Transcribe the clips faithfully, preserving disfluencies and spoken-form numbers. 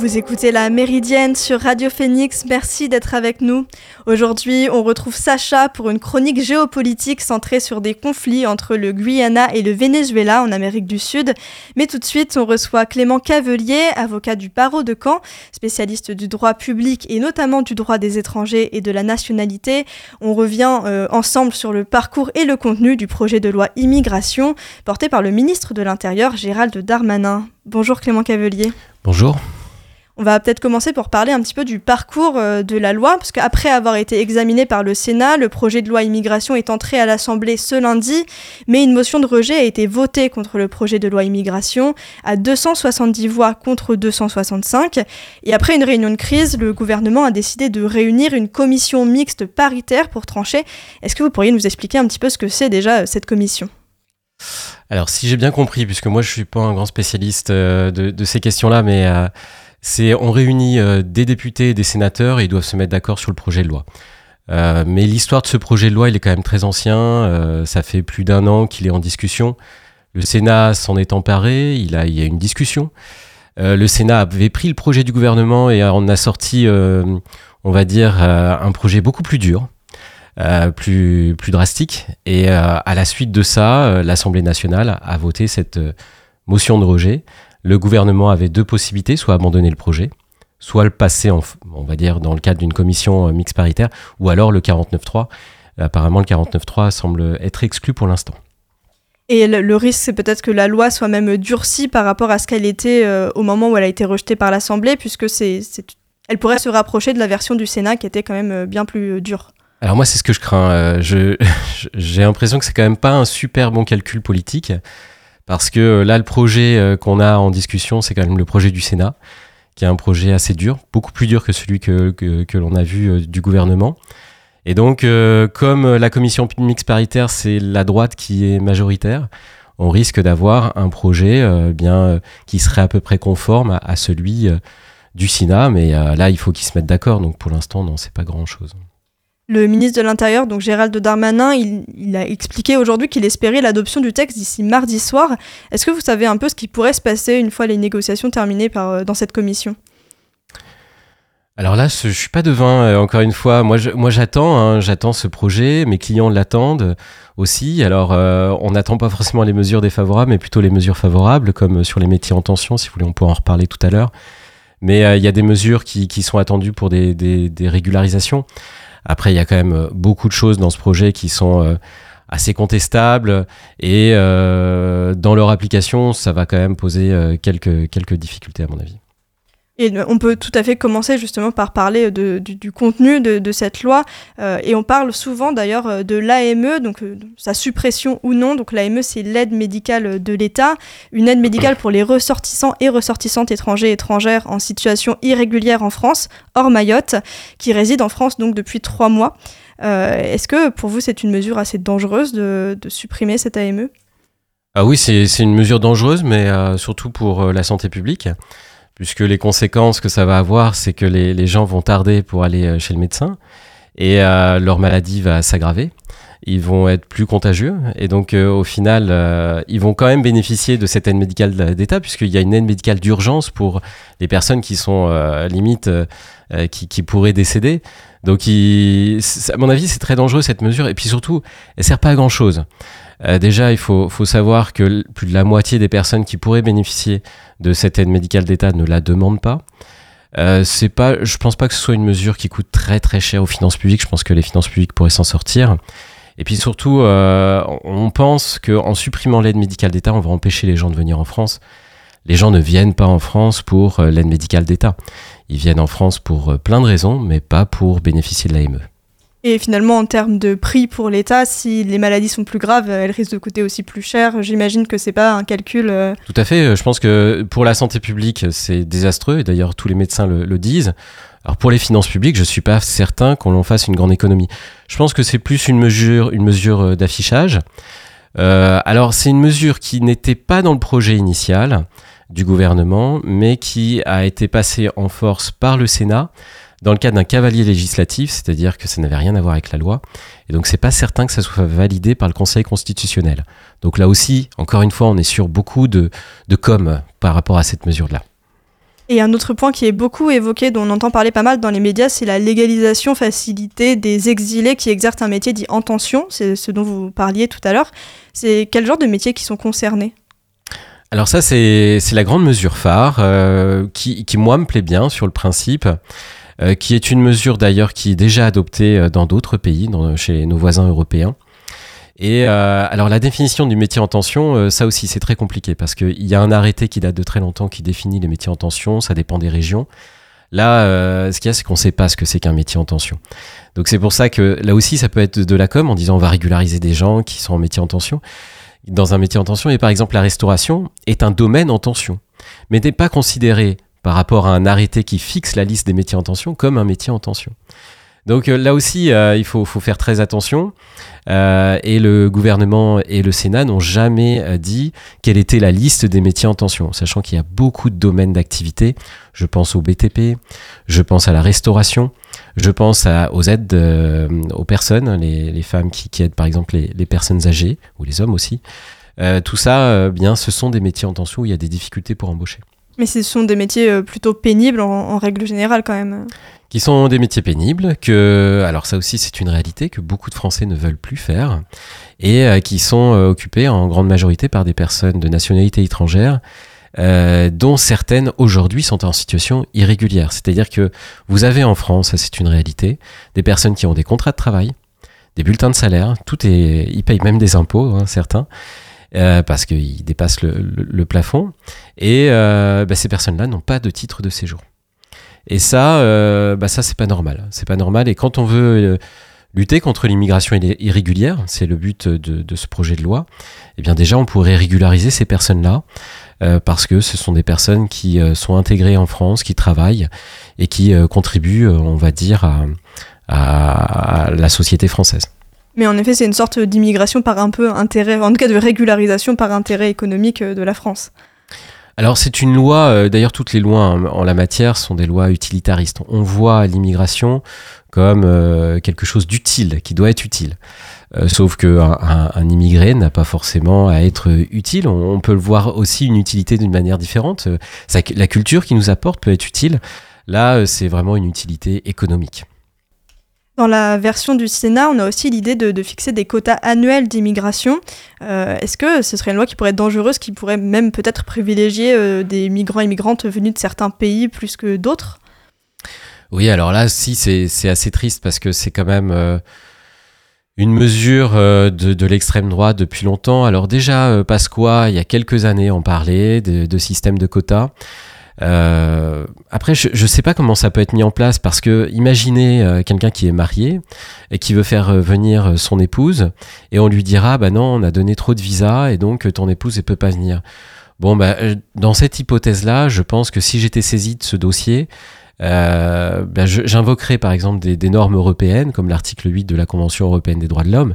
Vous écoutez La Méridienne sur Radio Phénix, merci d'être avec nous. Aujourd'hui, on retrouve Sacha pour une chronique géopolitique centrée sur des conflits entre le Guyana et le Venezuela en Amérique du Sud. Mais tout de suite, on reçoit Clément Cavelier, avocat du barreau de Caen, spécialiste du droit public et notamment du droit des étrangers et de la nationalité. On revient euh, ensemble sur le parcours et le contenu du projet de loi immigration porté par le ministre de l'Intérieur, Gérald Darmanin. Bonjour Clément Cavelier. Bonjour. On va peut-être commencer pour parler un petit peu du parcours de la loi, parce qu'après avoir été examiné par le Sénat, le projet de loi immigration est entré à l'Assemblée ce lundi, mais une motion de rejet a été votée contre le projet de loi immigration à deux cent soixante-dix voix contre deux cent soixante-cinq. Et après une réunion de crise, le gouvernement a décidé de réunir une commission mixte paritaire pour trancher. Est-ce que vous pourriez nous expliquer un petit peu ce que c'est déjà cette commission ? Alors si j'ai bien compris, puisque moi je ne suis pas un grand spécialiste euh, de, de ces questions-là, mais... Euh... C'est, on réunit euh, des députés et des sénateurs et ils doivent se mettre d'accord sur le projet de loi. Euh, mais l'histoire de ce projet de loi, il est quand même très ancien. Euh, ça fait plus d'un an qu'il est en discussion. Le Sénat s'en est emparé, il, a, il y a une discussion. Euh, le Sénat avait pris le projet du gouvernement et en a sorti, euh, on va dire, euh, un projet beaucoup plus dur, euh, plus, plus drastique. Et euh, à la suite de ça, euh, l'Assemblée nationale a voté cette euh, motion de rejet. Le gouvernement avait deux possibilités, soit abandonner le projet, soit le passer, en, on va dire, dans le cadre d'une commission mixte paritaire, ou alors le quarante-neuf trois. Apparemment, le quarante-neuf trois semble être exclu pour l'instant. Et le, le risque, c'est peut-être que la loi soit même durcie par rapport à ce qu'elle était euh, au moment où elle a été rejetée par l'Assemblée, puisque c'est, c'est, elle pourrait se rapprocher de la version du Sénat qui était quand même bien plus dure. Alors moi, c'est ce que je crains. Euh, je, j'ai l'impression que c'est quand même pas un super bon calcul politique. Parce que là, le projet qu'on a en discussion, c'est quand même le projet du Sénat, qui est un projet assez dur, beaucoup plus dur que celui que, que, que l'on a vu du gouvernement. Et donc, euh, comme la commission mixte paritaire, c'est la droite qui est majoritaire, on risque d'avoir un projet euh, bien, euh, qui serait à peu près conforme à, à celui euh, du Sénat. Mais euh, là, il faut qu'ils se mettent d'accord. Donc pour l'instant, non, c'est pas grand-chose. Le ministre de l'Intérieur, donc Gérald Darmanin, il, il a expliqué aujourd'hui qu'il espérait l'adoption du texte d'ici mardi soir. Est-ce que vous savez un peu ce qui pourrait se passer une fois les négociations terminées par, dans cette commission ? Alors là, je ne suis pas devin, euh, encore une fois. Moi, je, moi j'attends, hein, j'attends ce projet, mes clients l'attendent aussi. Alors, euh, on n'attend pas forcément les mesures défavorables, mais plutôt les mesures favorables, comme sur les métiers en tension, si vous voulez, on pourra en reparler tout à l'heure. Mais il euh, y a des mesures qui, qui sont attendues pour des, des, des régularisations. Après, il y a quand même beaucoup de choses dans ce projet qui sont assez contestables et dans leur application, ça va quand même poser quelques, quelques difficultés à mon avis. Et on peut tout à fait commencer justement par parler de, du, du contenu de, de cette loi. Euh, et on parle souvent d'ailleurs de l'A M E, donc euh, sa suppression ou non. Donc l'A M E, c'est l'aide médicale de l'État, une aide médicale pour les ressortissants et ressortissantes étrangers et étrangères en situation irrégulière en France, hors Mayotte, qui résident en France donc depuis trois mois. Euh, est-ce que pour vous, c'est une mesure assez dangereuse de, de supprimer cette A M E ? Ah oui, c'est, c'est une mesure dangereuse, mais euh, surtout pour euh, la santé publique. Puisque les conséquences que ça va avoir, c'est que les, les gens vont tarder pour aller chez le médecin et euh, leur maladie va s'aggraver. Ils vont être plus contagieux et donc euh, au final, euh, ils vont quand même bénéficier de cette aide médicale d'État puisqu'il y a une aide médicale d'urgence pour les personnes qui sont euh, limite, euh, qui, qui pourraient décéder. Donc il, à mon avis, c'est très dangereux cette mesure et puis surtout, elle ne sert pas à grand-chose. Euh, déjà, il faut, faut savoir que plus de la moitié des personnes qui pourraient bénéficier de cette aide médicale d'État ne la demandent pas. Euh, c'est pas, je pense pas que ce soit une mesure qui coûte très très cher aux finances publiques. Je pense que les finances publiques pourraient s'en sortir. Et puis surtout, euh, on pense qu'en supprimant l'aide médicale d'État, on va empêcher les gens de venir en France. Les gens ne viennent pas en France pour euh, l'aide médicale d'État. Ils viennent en France pour euh, plein de raisons, mais pas pour bénéficier de l'A M E. Et finalement, en termes de prix pour l'État, si les maladies sont plus graves, elles risquent de coûter aussi plus cher. J'imagine que c'est pas un calcul... Euh... Tout à fait. Je pense que pour la santé publique, c'est désastreux. Et d'ailleurs, tous les médecins le, le disent. Alors pour les finances publiques, je ne suis pas certain qu'on en fasse une grande économie. Je pense que c'est plus une mesure, une mesure d'affichage. Euh, alors, c'est une mesure qui n'était pas dans le projet initial du gouvernement, mais qui a été passée en force par le Sénat dans le cadre d'un cavalier législatif, c'est-à-dire que ça n'avait rien à voir avec la loi. Et donc, c'est pas certain que ça soit validé par le Conseil constitutionnel. Donc là aussi, encore une fois, on est sur beaucoup de, de com par rapport à cette mesure-là. Et un autre point qui est beaucoup évoqué, dont on entend parler pas mal dans les médias, c'est la légalisation facilitée des exilés qui exercent un métier dit en tension, c'est ce dont vous parliez tout à l'heure. C'est quel genre de métiers qui sont concernés ? Alors ça, c'est, c'est la grande mesure phare euh, qui, qui, moi, me plaît bien sur le principe, euh, qui est une mesure d'ailleurs qui est déjà adoptée dans d'autres pays, dans, chez nos voisins européens. Et euh, alors la définition du métier en tension, euh, ça aussi c'est très compliqué parce qu'il y a un arrêté qui date de très longtemps qui définit les métiers en tension, ça dépend des régions. Là, euh, ce qu'il y a, c'est qu'on ne sait pas ce que c'est qu'un métier en tension. Donc c'est pour ça que là aussi ça peut être de la com en disant on va régulariser des gens qui sont en métier en tension, dans un métier en tension. Et par exemple la restauration est un domaine en tension, mais n'est pas considéré par rapport à un arrêté qui fixe la liste des métiers en tension comme un métier en tension. Donc là aussi, euh, il faut, faut faire très attention. Euh, et le gouvernement et le Sénat n'ont jamais dit quelle était la liste des métiers en tension, sachant qu'il y a beaucoup de domaines d'activité. Je pense au B T P, je pense à la restauration, je pense à, aux aides euh, aux personnes, les, les femmes qui, qui aident par exemple les, les personnes âgées, ou les hommes aussi. Euh, tout ça, euh, bien, ce sont des métiers en tension où il y a des difficultés pour embaucher. Mais ce sont des métiers plutôt pénibles en, en règle générale quand même. Qui sont des métiers pénibles, que, alors ça aussi c'est une réalité, que beaucoup de Français ne veulent plus faire, et euh, qui sont euh, occupés en grande majorité par des personnes de nationalité étrangère, euh, dont certaines aujourd'hui sont en situation irrégulière. C'est-à-dire que vous avez en France, ça c'est une réalité, des personnes qui ont des contrats de travail, des bulletins de salaire, tout est, ils payent même des impôts, hein, certains, Euh, parce qu'ils dépassent le, le, le plafond, et euh, bah, ces personnes-là n'ont pas de titre de séjour. Et ça, euh, bah, ça c'est pas normal. C'est pas normal. Et quand on veut euh, lutter contre l'immigration irrégulière, c'est le but de, de ce projet de loi, eh bien déjà on pourrait régulariser ces personnes-là, euh, parce que ce sont des personnes qui euh, sont intégrées en France, qui travaillent, et qui euh, contribuent, on va dire, à, à, à la société française. Mais en effet, c'est une sorte d'immigration par un peu intérêt, en tout cas de régularisation par intérêt économique de la France. Alors c'est une loi, d'ailleurs toutes les lois en la matière sont des lois utilitaristes. On voit l'immigration comme quelque chose d'utile, qui doit être utile. Sauf qu'un un, un immigré n'a pas forcément à être utile. On, on peut le voir aussi une utilité d'une manière différente. Ça, la culture qu'il nous apporte peut être utile. Là, c'est vraiment une utilité économique. Dans la version du Sénat, on a aussi l'idée de, de fixer des quotas annuels d'immigration. Euh, est-ce que ce serait une loi qui pourrait être dangereuse, qui pourrait même peut-être privilégier euh, des migrants et migrantes venus de certains pays plus que d'autres ? Oui, alors là, si, c'est, c'est assez triste parce que c'est quand même euh, une mesure euh, de, de l'extrême droite depuis longtemps. Alors déjà, euh, Pasqua, il y a quelques années, en parlait de, de système de quotas. Euh, après, je ne sais pas comment ça peut être mis en place parce que imaginez euh, quelqu'un qui est marié et qui veut faire euh, venir son épouse et on lui dira bah non, on a donné trop de visas et donc euh, ton épouse ne peut pas venir. Bon, bah, dans cette hypothèse-là, je pense que si j'étais saisi de ce dossier, euh, bah, je, j'invoquerais par exemple des, des normes européennes comme l'article huit de la Convention européenne des droits de l'homme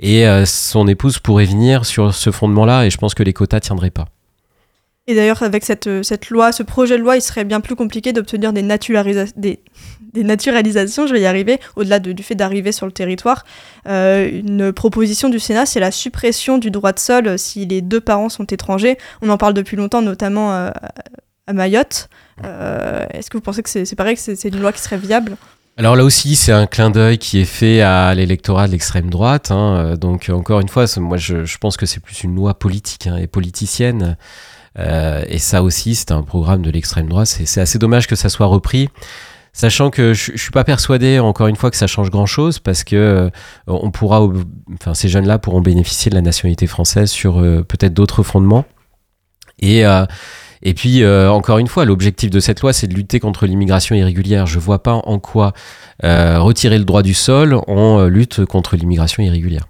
et euh, son épouse pourrait venir sur ce fondement-là et je pense que les quotas ne tiendraient pas. Et d'ailleurs, avec cette, cette loi, ce projet de loi, il serait bien plus compliqué d'obtenir des, naturalisa- des, des naturalisations, je vais y arriver, au-delà de, du fait d'arriver sur le territoire. Euh, une proposition du Sénat, c'est la suppression du droit de sol si les deux parents sont étrangers. On en parle depuis longtemps, notamment euh, à Mayotte. Euh, est-ce que vous pensez que c'est, c'est pareil, que c'est, c'est une loi qui serait viable ? Alors là aussi, c'est un clin d'œil qui est fait à l'électorat de l'extrême droite. Hein. Donc encore une fois, moi je, je pense que c'est plus une loi politique hein, et politicienne. Euh, et ça aussi, c'est un programme de l'extrême droite. C'est, c'est assez dommage que ça soit repris, sachant que je, je suis pas persuadé, encore une fois, que ça change grand-chose, parce que euh, on pourra, enfin, ces jeunes-là pourront bénéficier de la nationalité française sur euh, peut-être d'autres fondements. Et, euh, Et puis, euh, encore une fois, l'objectif de cette loi, c'est de lutter contre l'immigration irrégulière. Je ne vois pas en quoi euh, retirer le droit du sol, on lutte contre l'immigration irrégulière.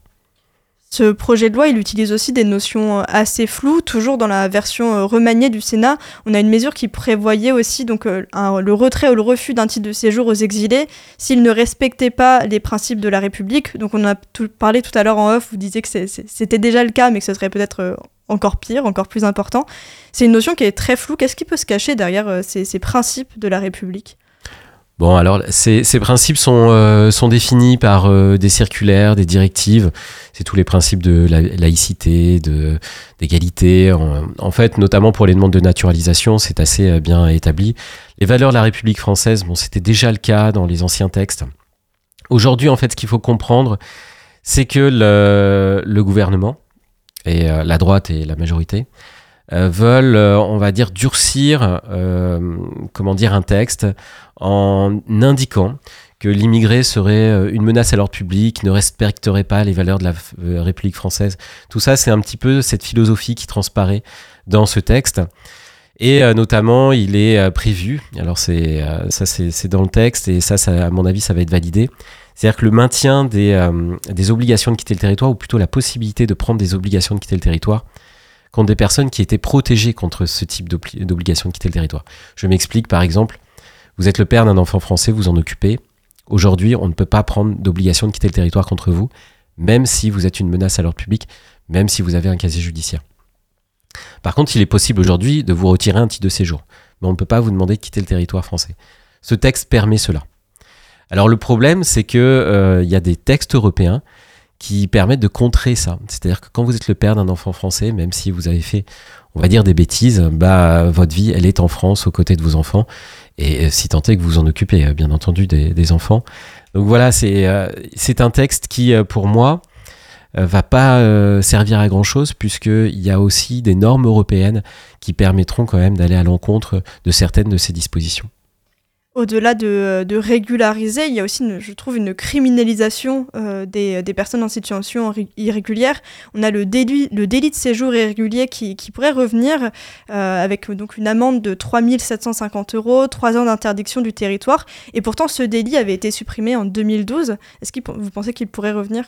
Ce projet de loi, il utilise aussi des notions assez floues. Toujours dans la version remaniée du Sénat, on a une mesure qui prévoyait aussi donc, un, le retrait ou le refus d'un titre de séjour aux exilés s'ils ne respectaient pas les principes de la République. Donc on a tout, parlé tout à l'heure en off, vous disiez que c'est, c'est, c'était déjà le cas, mais que ce serait peut-être encore pire, encore plus important. C'est une notion qui est très floue. Qu'est-ce qui peut se cacher derrière ces, ces principes de la République ? Bon, alors, ces, ces principes sont, euh, sont définis par euh, des circulaires, des directives. C'est tous les principes de la, laïcité, de, d'égalité. En, en fait, notamment pour les demandes de naturalisation, c'est assez euh, bien établi. Les valeurs de la République française, bon, c'était déjà le cas dans les anciens textes. Aujourd'hui, en fait, ce qu'il faut comprendre, c'est que le, le gouvernement, et euh, la droite et la majorité, veulent, on va dire, durcir, euh, comment dire, un texte en indiquant que l'immigré serait une menace à l'ordre public, ne respecterait pas les valeurs de la euh, République française. Tout ça, c'est un petit peu cette philosophie qui transparaît dans ce texte. Et euh, notamment, il est euh, prévu, alors c'est, euh, ça c'est, c'est dans le texte, et ça, ça, à mon avis, ça va être validé, c'est-à-dire que le maintien des, euh, des obligations de quitter le territoire, ou plutôt la possibilité de prendre des obligations de quitter le territoire, contre des personnes qui étaient protégées contre ce type d'obli- d'obligation de quitter le territoire. Je m'explique, par exemple, vous êtes le père d'un enfant français, vous en occupez. Aujourd'hui, on ne peut pas prendre d'obligation de quitter le territoire contre vous, même si vous êtes une menace à l'ordre public, même si vous avez un casier judiciaire. Par contre, il est possible aujourd'hui de vous retirer un titre de séjour, mais on ne peut pas vous demander de quitter le territoire français. Ce texte permet cela. Alors le problème, c'est qu'il euh, y a des textes européens qui permettent de contrer ça. C'est-à-dire que quand vous êtes le père d'un enfant français, même si vous avez fait, on va dire, des bêtises, bah, votre vie, elle est en France, aux côtés de vos enfants, et si tant est que vous en occupez, bien entendu, des, des enfants. Donc voilà, c'est, euh, c'est un texte qui, pour moi, euh, va pas euh, servir à grand-chose, puisqu'il y a aussi des normes européennes qui permettront quand même d'aller à l'encontre de certaines de ces dispositions. Au-delà de, de régulariser, il y a aussi, une, je trouve, une criminalisation euh, des, des personnes en situation irrégulière. On a le délit, le délit de séjour irrégulier qui, qui pourrait revenir euh, avec donc, une amende de trois mille sept cent cinquante euros, trois ans d'interdiction du territoire. Et pourtant, ce délit avait été supprimé en deux mille douze. Est-ce que vous pensez qu'il pourrait revenir ?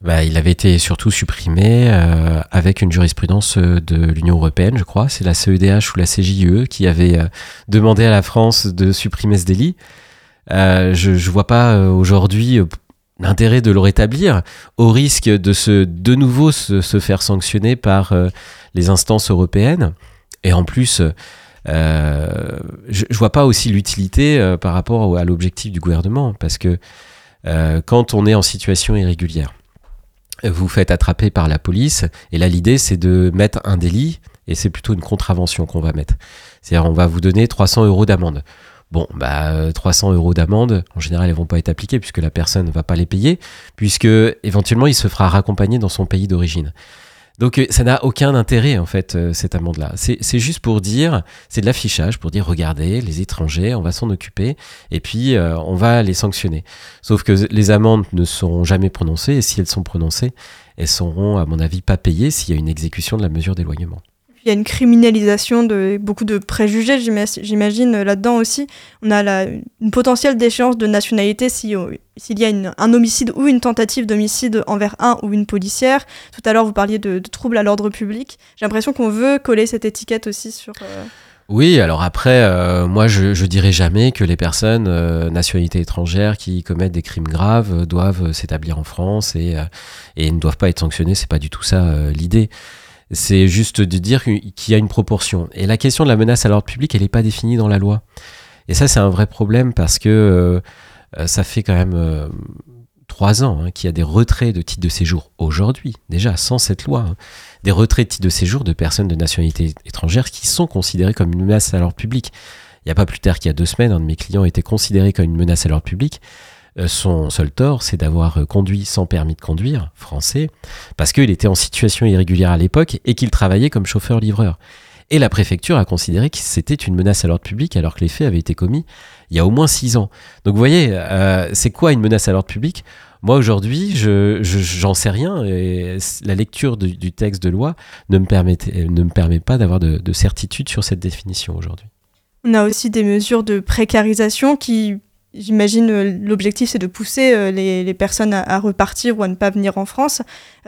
Bah, il avait été surtout supprimé euh, avec une jurisprudence de l'Union européenne, je crois. C'est la C E D H ou la C J U E qui avait euh, demandé à la France de supprimer ce délit. Euh, je ne vois pas euh, aujourd'hui euh, l'intérêt de le rétablir, au risque de se, de nouveau se, se faire sanctionner par euh, les instances européennes. Et en plus, euh, je ne vois pas aussi l'utilité euh, par rapport à l'objectif du gouvernement, parce que euh, quand on est en situation irrégulière, vous faites attraper par la police, et là l'idée c'est de mettre un délit, et c'est plutôt une contravention qu'on va mettre. C'est-à-dire on va vous donner trois cents euros d'amende. Bon, bah trois cents euros d'amende, en général elles vont pas être appliquées puisque la personne ne va pas les payer, puisque éventuellement il se fera raccompagner dans son pays d'origine. Donc ça n'a aucun intérêt en fait cette amende-là. C'est, c'est juste pour dire, c'est de l'affichage pour dire regardez les étrangers, on va s'en occuper et puis euh, on va les sanctionner. Sauf que les amendes ne seront jamais prononcées et si elles sont prononcées, elles seront à mon avis pas payées s'il y a une exécution de la mesure d'éloignement. Il y a une criminalisation de beaucoup de préjugés, j'imagine, là-dedans aussi. On a la, une potentielle déchéance de nationalité si, s'il y a une, un homicide ou une tentative d'homicide envers un ou une policière. Tout à l'heure, vous parliez de, de troubles à l'ordre public. J'ai l'impression qu'on veut coller cette étiquette aussi sur... Euh... Oui, alors après, euh, moi, je, je dirais jamais que les personnes euh, nationalité étrangère qui commettent des crimes graves euh, doivent s'établir en France et, euh, et ne doivent pas être sanctionnées. C'est pas du tout ça euh, l'idée. C'est juste de dire qu'il y a une proportion. Et la question de la menace à l'ordre public, elle n'est pas définie dans la loi. Et ça, c'est un vrai problème parce que euh, ça fait quand même euh, trois ans hein, qu'il y a des retraits de titres de séjour aujourd'hui, déjà sans cette loi, hein, des retraits de titres de séjour de personnes de nationalité étrangère qui sont considérées comme une menace à l'ordre public. Il n'y a pas plus tard qu'il y a deux semaines, un de mes clients était considéré comme une menace à l'ordre public. Son seul tort, c'est d'avoir conduit sans permis de conduire, français, parce qu'il était en situation irrégulière à l'époque et qu'il travaillait comme chauffeur-livreur. Et la préfecture a considéré que c'était une menace à l'ordre public alors que les faits avaient été commis il y a au moins six ans. Donc vous voyez, euh, c'est quoi une menace à l'ordre public ? Moi, aujourd'hui, je, je, j'en sais rien. Et la lecture du, du texte de loi ne me permet, ne me permet pas d'avoir de, de certitude sur cette définition aujourd'hui. On a aussi des mesures de précarisation qui, j'imagine, l'objectif, c'est de pousser les, les personnes à, à repartir ou à ne pas venir en France.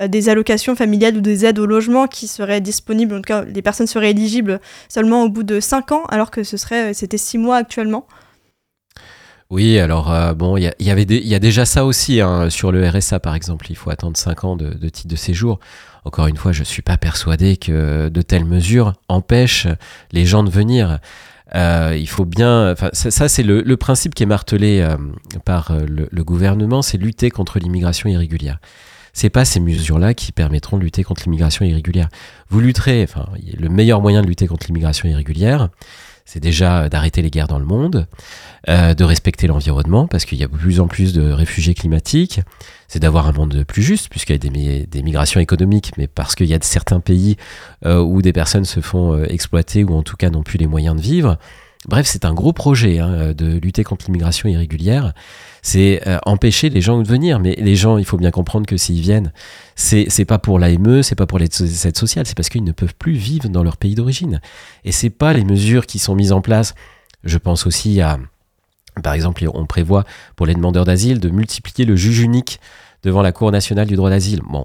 Des allocations familiales ou des aides au logement qui seraient disponibles, en tout cas, les personnes seraient éligibles seulement au bout de cinq ans, alors que ce serait, c'était six mois actuellement. Oui, alors euh, bon, il y, y avait, il y a déjà ça aussi hein, sur le R S A par exemple. Il faut attendre cinq ans de, de titre de séjour. Encore une fois, je suis pas persuadé que de telles mesures empêchent les gens de venir. Euh, il faut bien, enfin ça, ça c'est le, le principe qui est martelé euh, par le, le gouvernement, c'est lutter contre l'immigration irrégulière. C'est pas ces mesures-là qui permettront de lutter contre l'immigration irrégulière. Vous lutterez, enfin le meilleur moyen de lutter contre l'immigration irrégulière, c'est déjà d'arrêter les guerres dans le monde, euh, de respecter l'environnement, parce qu'il y a de plus en plus de réfugiés climatiques, c'est d'avoir un monde plus juste, puisqu'il y a des, des migrations économiques, mais parce qu'il y a de certains pays euh, où des personnes se font euh, exploiter, ou en tout cas n'ont plus les moyens de vivre. Bref, c'est un gros projet hein, de lutter contre l'immigration irrégulière, c'est euh, empêcher les gens de venir, mais les gens, il faut bien comprendre que s'ils viennent, c'est, c'est pas pour l'A M E, c'est pas pour les aides sociales, c'est parce qu'ils ne peuvent plus vivre dans leur pays d'origine. Et c'est pas les mesures qui sont mises en place, je pense aussi à, par exemple, on prévoit pour les demandeurs d'asile de multiplier le juge unique devant la Cour nationale du droit d'asile. Bon,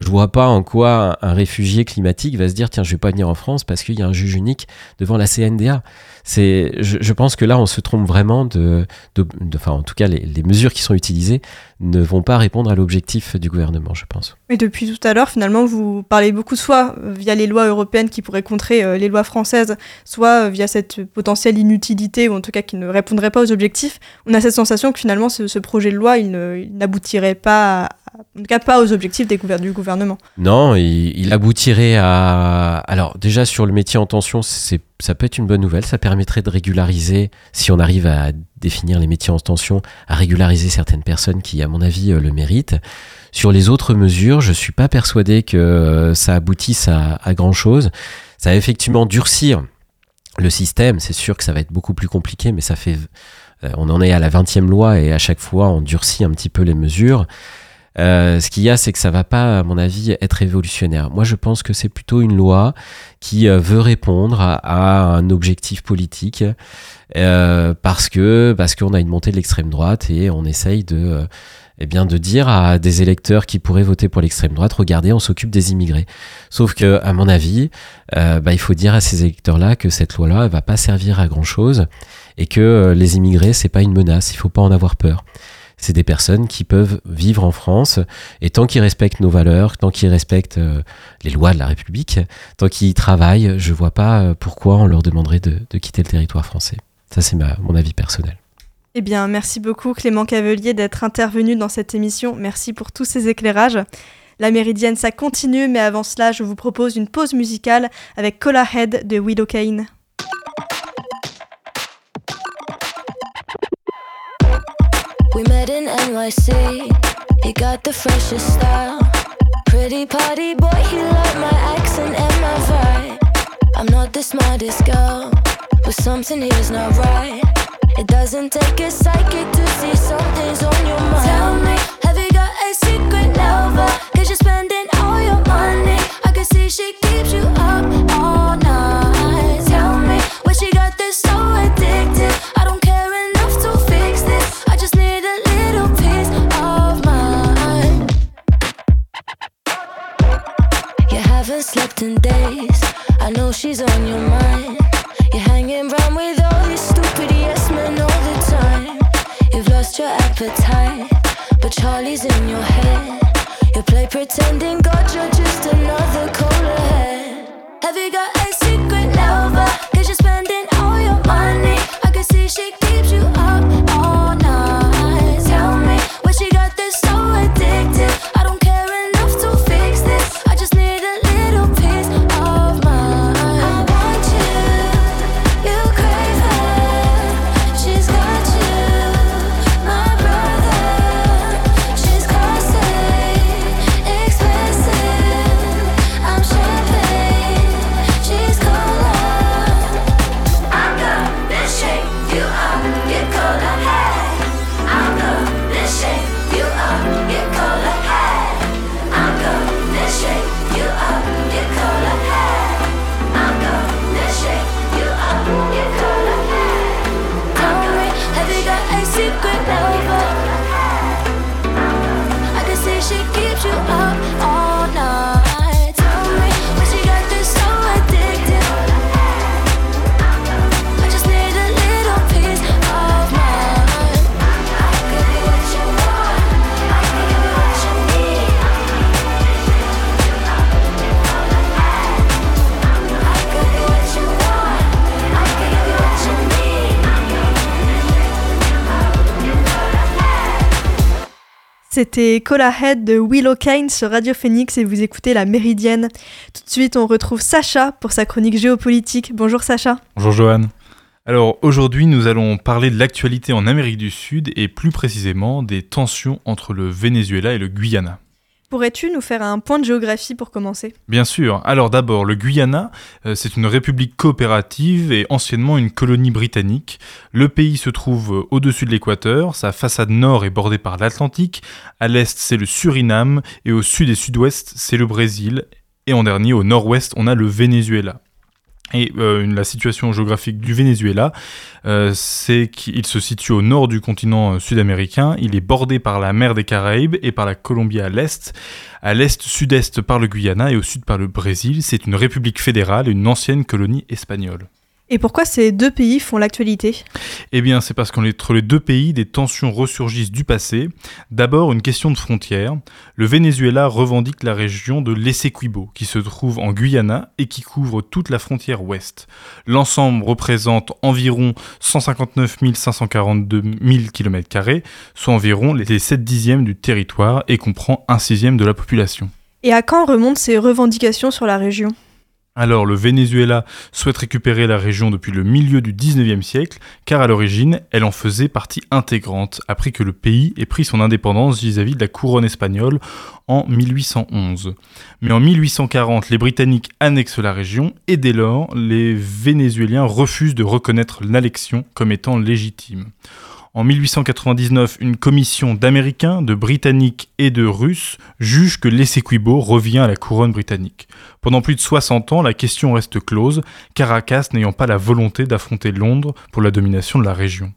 je vois pas en quoi un réfugié climatique va se dire « Tiens, je vais pas venir en France parce qu'il y a un juge unique devant la C N D A ». C'est, je, je pense que là, on se trompe vraiment de... de, de enfin, en tout cas, les, les mesures qui sont utilisées ne vont pas répondre à l'objectif du gouvernement, je pense. Et depuis tout à l'heure, finalement, vous parlez beaucoup soit via les lois européennes qui pourraient contrer les lois françaises, soit via cette potentielle inutilité, ou en tout cas qui ne répondrait pas aux objectifs. On a cette sensation que finalement, ce, ce projet de loi, il, ne, il n'aboutirait pas à... En tout cas, pas aux objectifs des gouvernements, du gouvernement. Non, il, il aboutirait à... Alors déjà, sur le métier en tension, c'est, ça peut être une bonne nouvelle. Ça permettrait de régulariser, si on arrive à définir les métiers en tension, à régulariser certaines personnes qui, à mon avis, le méritent. Sur les autres mesures, je ne suis pas persuadé que ça aboutisse à, à grand-chose. Ça va effectivement durcir le système. C'est sûr que ça va être beaucoup plus compliqué, mais ça fait... On en est à la vingtième loi et à chaque fois, on durcit un petit peu les mesures. Euh, ce qu'il y a, c'est que ça va pas, à mon avis, être révolutionnaire. Moi, je pense que c'est plutôt une loi qui euh, veut répondre à, à un objectif politique euh, parce que parce qu'on a une montée de l'extrême droite et on essaye de euh, eh bien de dire à des électeurs qui pourraient voter pour l'extrême droite, regardez, on s'occupe des immigrés. Sauf que, à mon avis, euh, bah, il faut dire à ces électeurs-là que cette loi-là, elle va pas servir à grand-chose et que euh, les immigrés, c'est pas une menace. Il faut pas en avoir peur. C'est des personnes qui peuvent vivre en France et tant qu'ils respectent nos valeurs, tant qu'ils respectent euh, les lois de la République, tant qu'ils travaillent, je vois pas pourquoi on leur demanderait de, de quitter le territoire français. Ça, c'est ma, mon avis personnel. Eh bien, merci beaucoup Clément Cavelier d'être intervenu dans cette émission. Merci pour tous ces éclairages. La Méridienne, ça continue, mais avant cela, je vous propose une pause musicale avec Cola Head de Willow Kayne. We met in N Y C, he got the freshest style. Pretty party boy, he liked my accent and my vibe. I'm not the smartest girl, but something here's not right. It doesn't take a psychic to see something's on your mind. Tell me, have you got a secret lover? 'Cause you're spending all your money, I can see she keeps you up all night. Tell me, what she got that's so addictive? I don't care enough to fix this, I just need a little piece of mine. You haven't slept in days, I know she's on your mind. You're hanging round with all these stupid yes men all the time. You've lost your appetite, but Charlie's in your head. You play pretending God, you're just another Cola Head. Have you got a secret lover? 'Cause you're spending all your money, I can see she keeps you up all night. Tell me, what she got that's so addictive? I don't care enough to fix this, I just need a little piece of mine. I want you, you crave her, she's got you, my brother. She's costly, expensive, I'm champagne, she's cola. I'm the best shape you are. secret lover. I can say she keeps you up all night. Tell me when she got this so addicted. I just need a little piece of mine. I can be what you want. I can be what you need. I can be what you want. I can be what you need. C'était Cola Head de Willow Kayne sur Radio Phénix et vous écoutez La Méridienne. Tout de suite, on retrouve Sacha pour sa chronique géopolitique. Bonjour Sacha. Bonjour Johan. Alors aujourd'hui, nous allons parler de l'actualité en Amérique du Sud et plus précisément des tensions entre le Venezuela et le Guyana. Pourrais-tu nous faire un point de géographie pour commencer ? Bien sûr. Alors d'abord, le Guyana, euh, c'est une république coopérative et anciennement une colonie britannique. Le pays se trouve au-dessus de l'équateur, sa façade nord est bordée par l'Atlantique, à l'est c'est le Suriname et au sud et sud-ouest c'est le Brésil et en dernier au nord-ouest on a le Venezuela. Et euh, la situation géographique du Venezuela, euh, c'est qu'il se situe au nord du continent sud-américain, il est bordé par la mer des Caraïbes et par la Colombie à l'est, à l'est-sud-est par le Guyana et au sud par le Brésil. C'est une république fédérale, une ancienne colonie espagnole. Et pourquoi ces deux pays font l'actualité ? Eh bien, c'est parce qu'entre les deux pays, des tensions ressurgissent du passé. D'abord, une question de frontière. Le Venezuela revendique la région de l'Essequibo, qui se trouve en Guyana et qui couvre toute la frontière ouest. L'ensemble représente environ cent cinquante-neuf mille cinq cent quarante-deux kilomètres carrés, soit environ les sept dixièmes du territoire et comprend un sixième de la population. Et à quand remontent ces revendications sur la région ? Alors, le Venezuela souhaite récupérer la région depuis le milieu du dix-neuvième siècle, car à l'origine, elle en faisait partie intégrante, après que le pays ait pris son indépendance vis-à-vis de la couronne espagnole en mille huit cent onze. Mais en mille huit cent quarante, les Britanniques annexent la région, et dès lors, les Vénézuéliens refusent de reconnaître l'annexion comme étant légitime. En mille huit cent quatre-vingt-dix-neuf, une commission d'Américains, de Britanniques et de Russes juge que l'Essequibo revient à la couronne britannique. Pendant plus de soixante ans, la question reste close, Caracas n'ayant pas la volonté d'affronter Londres pour la domination de la région.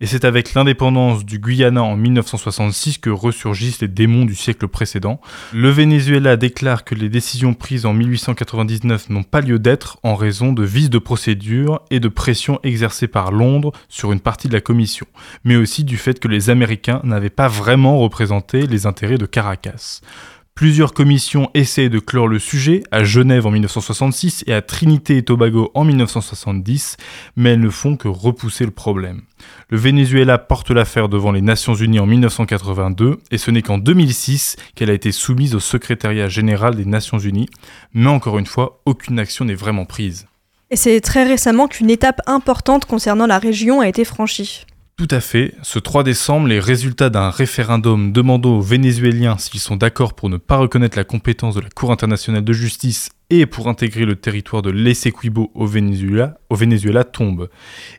Et c'est avec l'indépendance du Guyana en mille neuf cent soixante-six que ressurgissent les démons du siècle précédent. Le Venezuela déclare que les décisions prises en mille huit cent quatre-vingt-dix-neuf n'ont pas lieu d'être en raison de vices de procédure et de pressions exercées par Londres sur une partie de la commission, mais aussi du fait que les Américains n'avaient pas vraiment représenté les intérêts de Caracas. Plusieurs commissions essaient de clore le sujet, à Genève en mille neuf cent soixante-six et à Trinité et Tobago en mille neuf cent soixante-dix, mais elles ne font que repousser le problème. Le Venezuela porte l'affaire devant les Nations Unies en mille neuf cent quatre-vingt-deux, et ce n'est qu'en deux mille six qu'elle a été soumise au secrétariat général des Nations Unies, mais encore une fois, aucune action n'est vraiment prise. Et c'est très récemment qu'une étape importante concernant la région a été franchie. Tout à fait. Ce trois décembre, les résultats d'un référendum demandant aux Vénézuéliens s'ils sont d'accord pour ne pas reconnaître la compétence de la Cour internationale de justice et pour intégrer le territoire de l'Essequibo au Venezuela, au Venezuela tombe.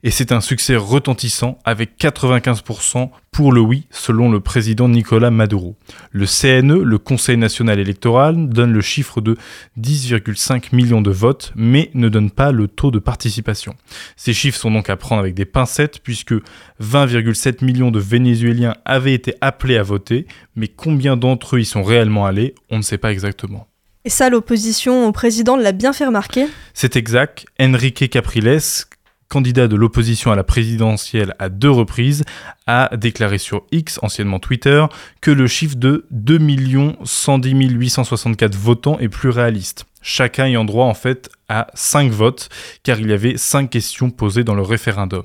Et c'est un succès retentissant avec quatre-vingt-quinze pour cent pour le oui selon le président Nicolas Maduro. Le C N E, le Conseil national électoral, donne le chiffre de dix virgule cinq millions de votes mais ne donne pas le taux de participation. Ces chiffres sont donc à prendre avec des pincettes puisque vingt virgule sept millions de Vénézuéliens avaient été appelés à voter mais combien d'entre eux y sont réellement allés, on ne sait pas exactement. Et ça, l'opposition au président l'a bien fait remarquer. C'est exact. Enrique Capriles, candidat de l'opposition à la présidentielle à deux reprises, a déclaré sur X, anciennement Twitter, que le chiffre de deux millions cent dix mille huit cent soixante-quatre votants est plus réaliste. Chacun ayant droit en fait à cinq votes, car il y avait cinq questions posées dans le référendum.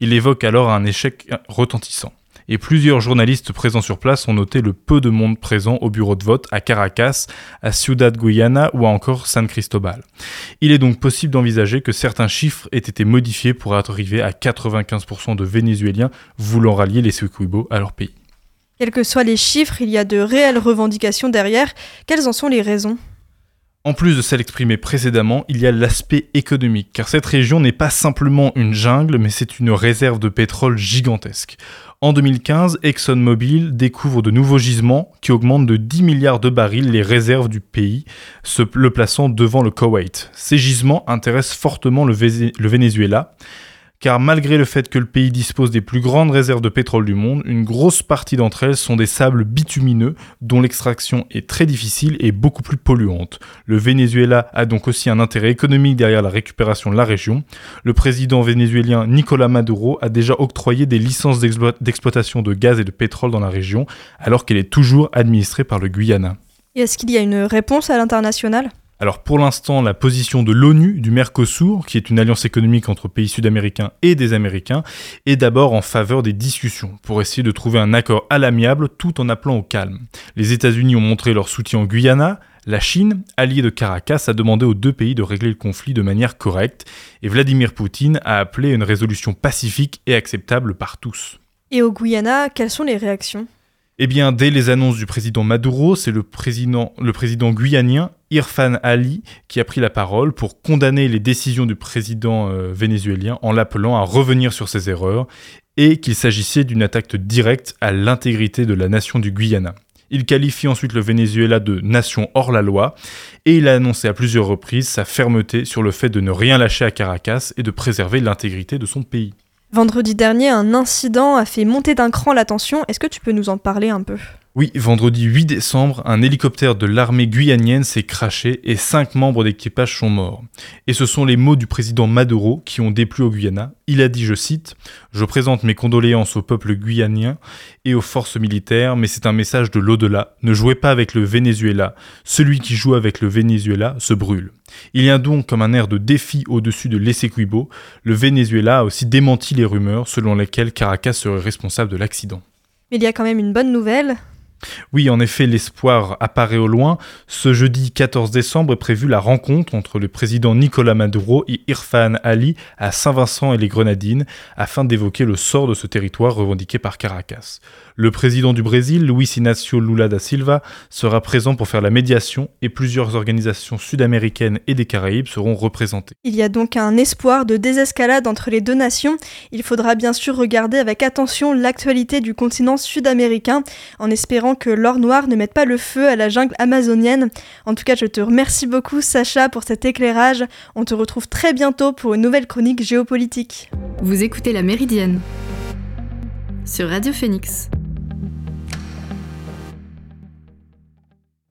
Il évoque alors un échec retentissant. Et plusieurs journalistes présents sur place ont noté le peu de monde présent au bureau de vote à Caracas, à Ciudad Guyana ou à encore San Cristobal. Il est donc possible d'envisager que certains chiffres aient été modifiés pour arriver à quatre-vingt-quinze pour cent de Vénézuéliens voulant rallier les Essequibo à leur pays. Quels que soient les chiffres, il y a de réelles revendications derrière. Quelles en sont les raisons ? En plus de celle exprimée précédemment, il y a l'aspect économique, car cette région n'est pas simplement une jungle, mais c'est une réserve de pétrole gigantesque. En deux mille quinze, ExxonMobil découvre de nouveaux gisements qui augmentent de dix milliards de barils les réserves du pays, se le plaçant devant le Koweït. Ces gisements intéressent fortement le, Vé- le Venezuela, car malgré le fait que le pays dispose des plus grandes réserves de pétrole du monde, une grosse partie d'entre elles sont des sables bitumineux dont l'extraction est très difficile et beaucoup plus polluante. Le Venezuela a donc aussi un intérêt économique derrière la récupération de la région. Le président vénézuélien Nicolas Maduro a déjà octroyé des licences d'explo- d'exploitation de gaz et de pétrole dans la région, alors qu'elle est toujours administrée par le Guyana. Et est-ce qu'il y a une réponse à l'international ? Alors pour l'instant, la position de l'ONU, du Mercosur, qui est une alliance économique entre pays sud-américains et des Américains, est d'abord en faveur des discussions, pour essayer de trouver un accord à l'amiable tout en appelant au calme. Les États-Unis ont montré leur soutien au Guyana, la Chine, alliée de Caracas, a demandé aux deux pays de régler le conflit de manière correcte, et Vladimir Poutine a appelé à une résolution pacifique et acceptable par tous. Et au Guyana, quelles sont les réactions ? Eh bien, dès les annonces du président Maduro, c'est le président, le président guyanien Irfan Ali qui a pris la parole pour condamner les décisions du président euh, vénézuélien en l'appelant à revenir sur ses erreurs et qu'il s'agissait d'une attaque directe à l'intégrité de la nation du Guyana. Il qualifie ensuite le Venezuela de « nation hors la loi » et il a annoncé à plusieurs reprises sa fermeté sur le fait de ne rien lâcher à Caracas et de préserver l'intégrité de son pays. Vendredi dernier, un incident a fait monter d'un cran la tension. Est-ce que tu peux nous en parler un peu ? Oui, vendredi huit décembre, un hélicoptère de l'armée guyanienne s'est crashé et cinq membres d'équipage sont morts. Et ce sont les mots du président Maduro qui ont déplu au Guyana. Il a dit, je cite, « Je présente mes condoléances au peuple guyanien et aux forces militaires, mais c'est un message de l'au-delà. Ne jouez pas avec le Venezuela. Celui qui joue avec le Venezuela se brûle. » Il y a donc comme un air de défi au-dessus de l'Essequibo. Le Venezuela a aussi démenti les rumeurs selon lesquelles Caracas serait responsable de l'accident. Mais il y a quand même une bonne nouvelle. Oui, en effet, l'espoir apparaît au loin. Ce jeudi quatorze décembre est prévue la rencontre entre le président Nicolas Maduro et Irfan Ali à Saint-Vincent et les Grenadines afin d'évoquer le sort de ce territoire revendiqué par Caracas. Le président du Brésil, Luis Inácio Lula da Silva, sera présent pour faire la médiation et plusieurs organisations sud-américaines et des Caraïbes seront représentées. Il y a donc un espoir de désescalade entre les deux nations. Il faudra bien sûr regarder avec attention l'actualité du continent sud-américain en espérant que l'or noir ne mette pas le feu à la jungle amazonienne. En tout cas, je te remercie beaucoup, Sacha, pour cet éclairage. On te retrouve très bientôt pour une nouvelle chronique géopolitique. Vous écoutez La Méridienne sur Radio Phénix.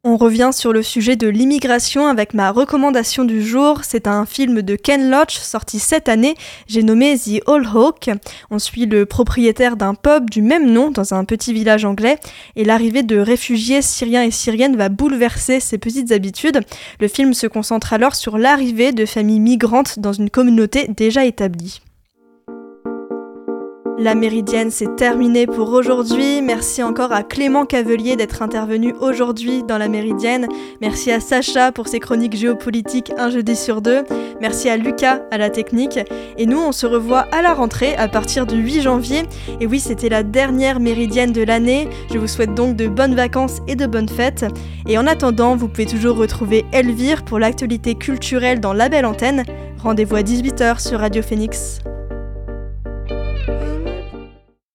On revient sur le sujet de l'immigration avec ma recommandation du jour. C'est un film de Ken Loach sorti cette année, j'ai nommé The Old Oak. On suit le propriétaire d'un pub du même nom dans un petit village anglais et l'arrivée de réfugiés syriens et syriennes va bouleverser ses petites habitudes. Le film se concentre alors sur l'arrivée de familles migrantes dans une communauté déjà établie. La Méridienne, c'est terminé pour aujourd'hui. Merci encore à Clément Cavelier d'être intervenu aujourd'hui dans La Méridienne. Merci à Sacha pour ses chroniques géopolitiques un jeudi sur deux. Merci à Lucas à la technique. Et nous, on se revoit à la rentrée à partir du huit janvier. Et oui, c'était la dernière Méridienne de l'année. Je vous souhaite donc de bonnes vacances et de bonnes fêtes. Et en attendant, vous pouvez toujours retrouver Elvire pour l'actualité culturelle dans La Belle Antenne. Rendez-vous à dix-huit heures sur Radio Phénix.